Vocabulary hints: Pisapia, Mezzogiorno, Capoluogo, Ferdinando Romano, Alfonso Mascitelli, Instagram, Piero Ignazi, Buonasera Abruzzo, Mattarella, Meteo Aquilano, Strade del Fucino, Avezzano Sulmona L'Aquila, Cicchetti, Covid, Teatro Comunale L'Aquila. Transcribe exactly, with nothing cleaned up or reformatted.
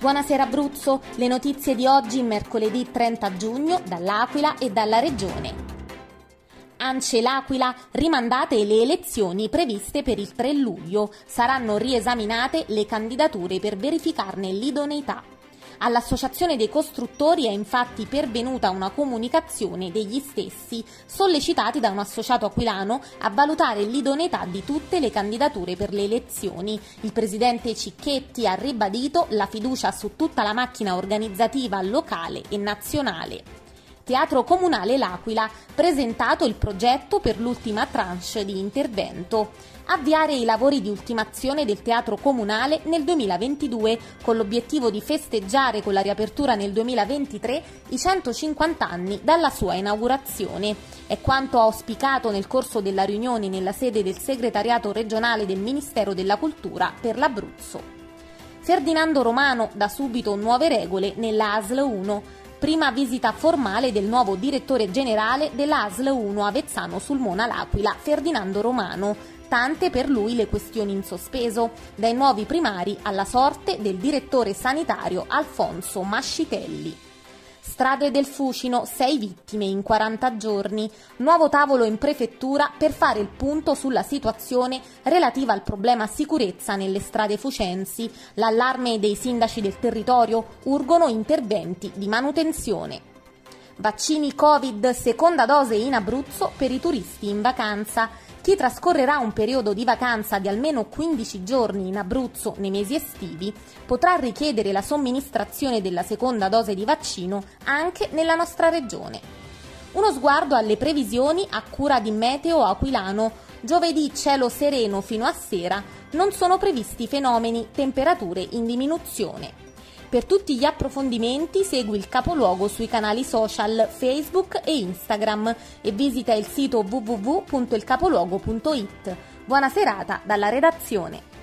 Buonasera Abruzzo, le notizie di oggi mercoledì trenta giugno dall'Aquila e dalla Regione. A enne ci e L'Aquila, rimandate le elezioni previste per il tre luglio. Saranno riesaminate le candidature per verificarne l'idoneità. All'Associazione dei Costruttori è infatti pervenuta una comunicazione degli stessi, sollecitati da un associato aquilano a valutare l'idoneità di tutte le candidature per le elezioni. Il presidente Cicchetti ha ribadito la fiducia su tutta la macchina organizzativa locale e nazionale. Teatro Comunale L'Aquila, presentato il progetto per l'ultima tranche di intervento. Avviare i lavori di ultimazione del Teatro Comunale nel duemilaventidue, con l'obiettivo di festeggiare con la riapertura nel duemilaventitré i centocinquanta anni dalla sua inaugurazione. È quanto auspicato nel corso della riunione nella sede del Segretariato Regionale del Ministero della Cultura per l'Abruzzo. Ferdinando Romano, dà subito nuove regole nella a esse elle uno. Prima visita formale del nuovo direttore generale della a esse elle uno Avezzano Sulmona L'Aquila, Ferdinando Romano. Tante per lui le questioni in sospeso, dai nuovi primari alla sorte del direttore sanitario Alfonso Mascitelli. Strade del Fucino, sei vittime in quaranta giorni. Nuovo tavolo in prefettura per fare il punto sulla situazione relativa al problema sicurezza nelle strade fucensi. L'allarme dei sindaci del territorio, urgono interventi di manutenzione. Vaccini Covid, seconda dose in Abruzzo per i turisti in vacanza. Chi trascorrerà un periodo di vacanza di almeno quindici giorni in Abruzzo nei mesi estivi potrà richiedere la somministrazione della seconda dose di vaccino anche nella nostra regione. Uno sguardo alle previsioni a cura di Meteo Aquilano. Giovedì cielo sereno fino a sera, non sono previsti fenomeni, temperature in diminuzione. Per tutti gli approfondimenti segui il Capoluogo sui canali social Facebook e Instagram e visita il sito vu vu vu punto il capoluogo punto it. Buona serata dalla redazione.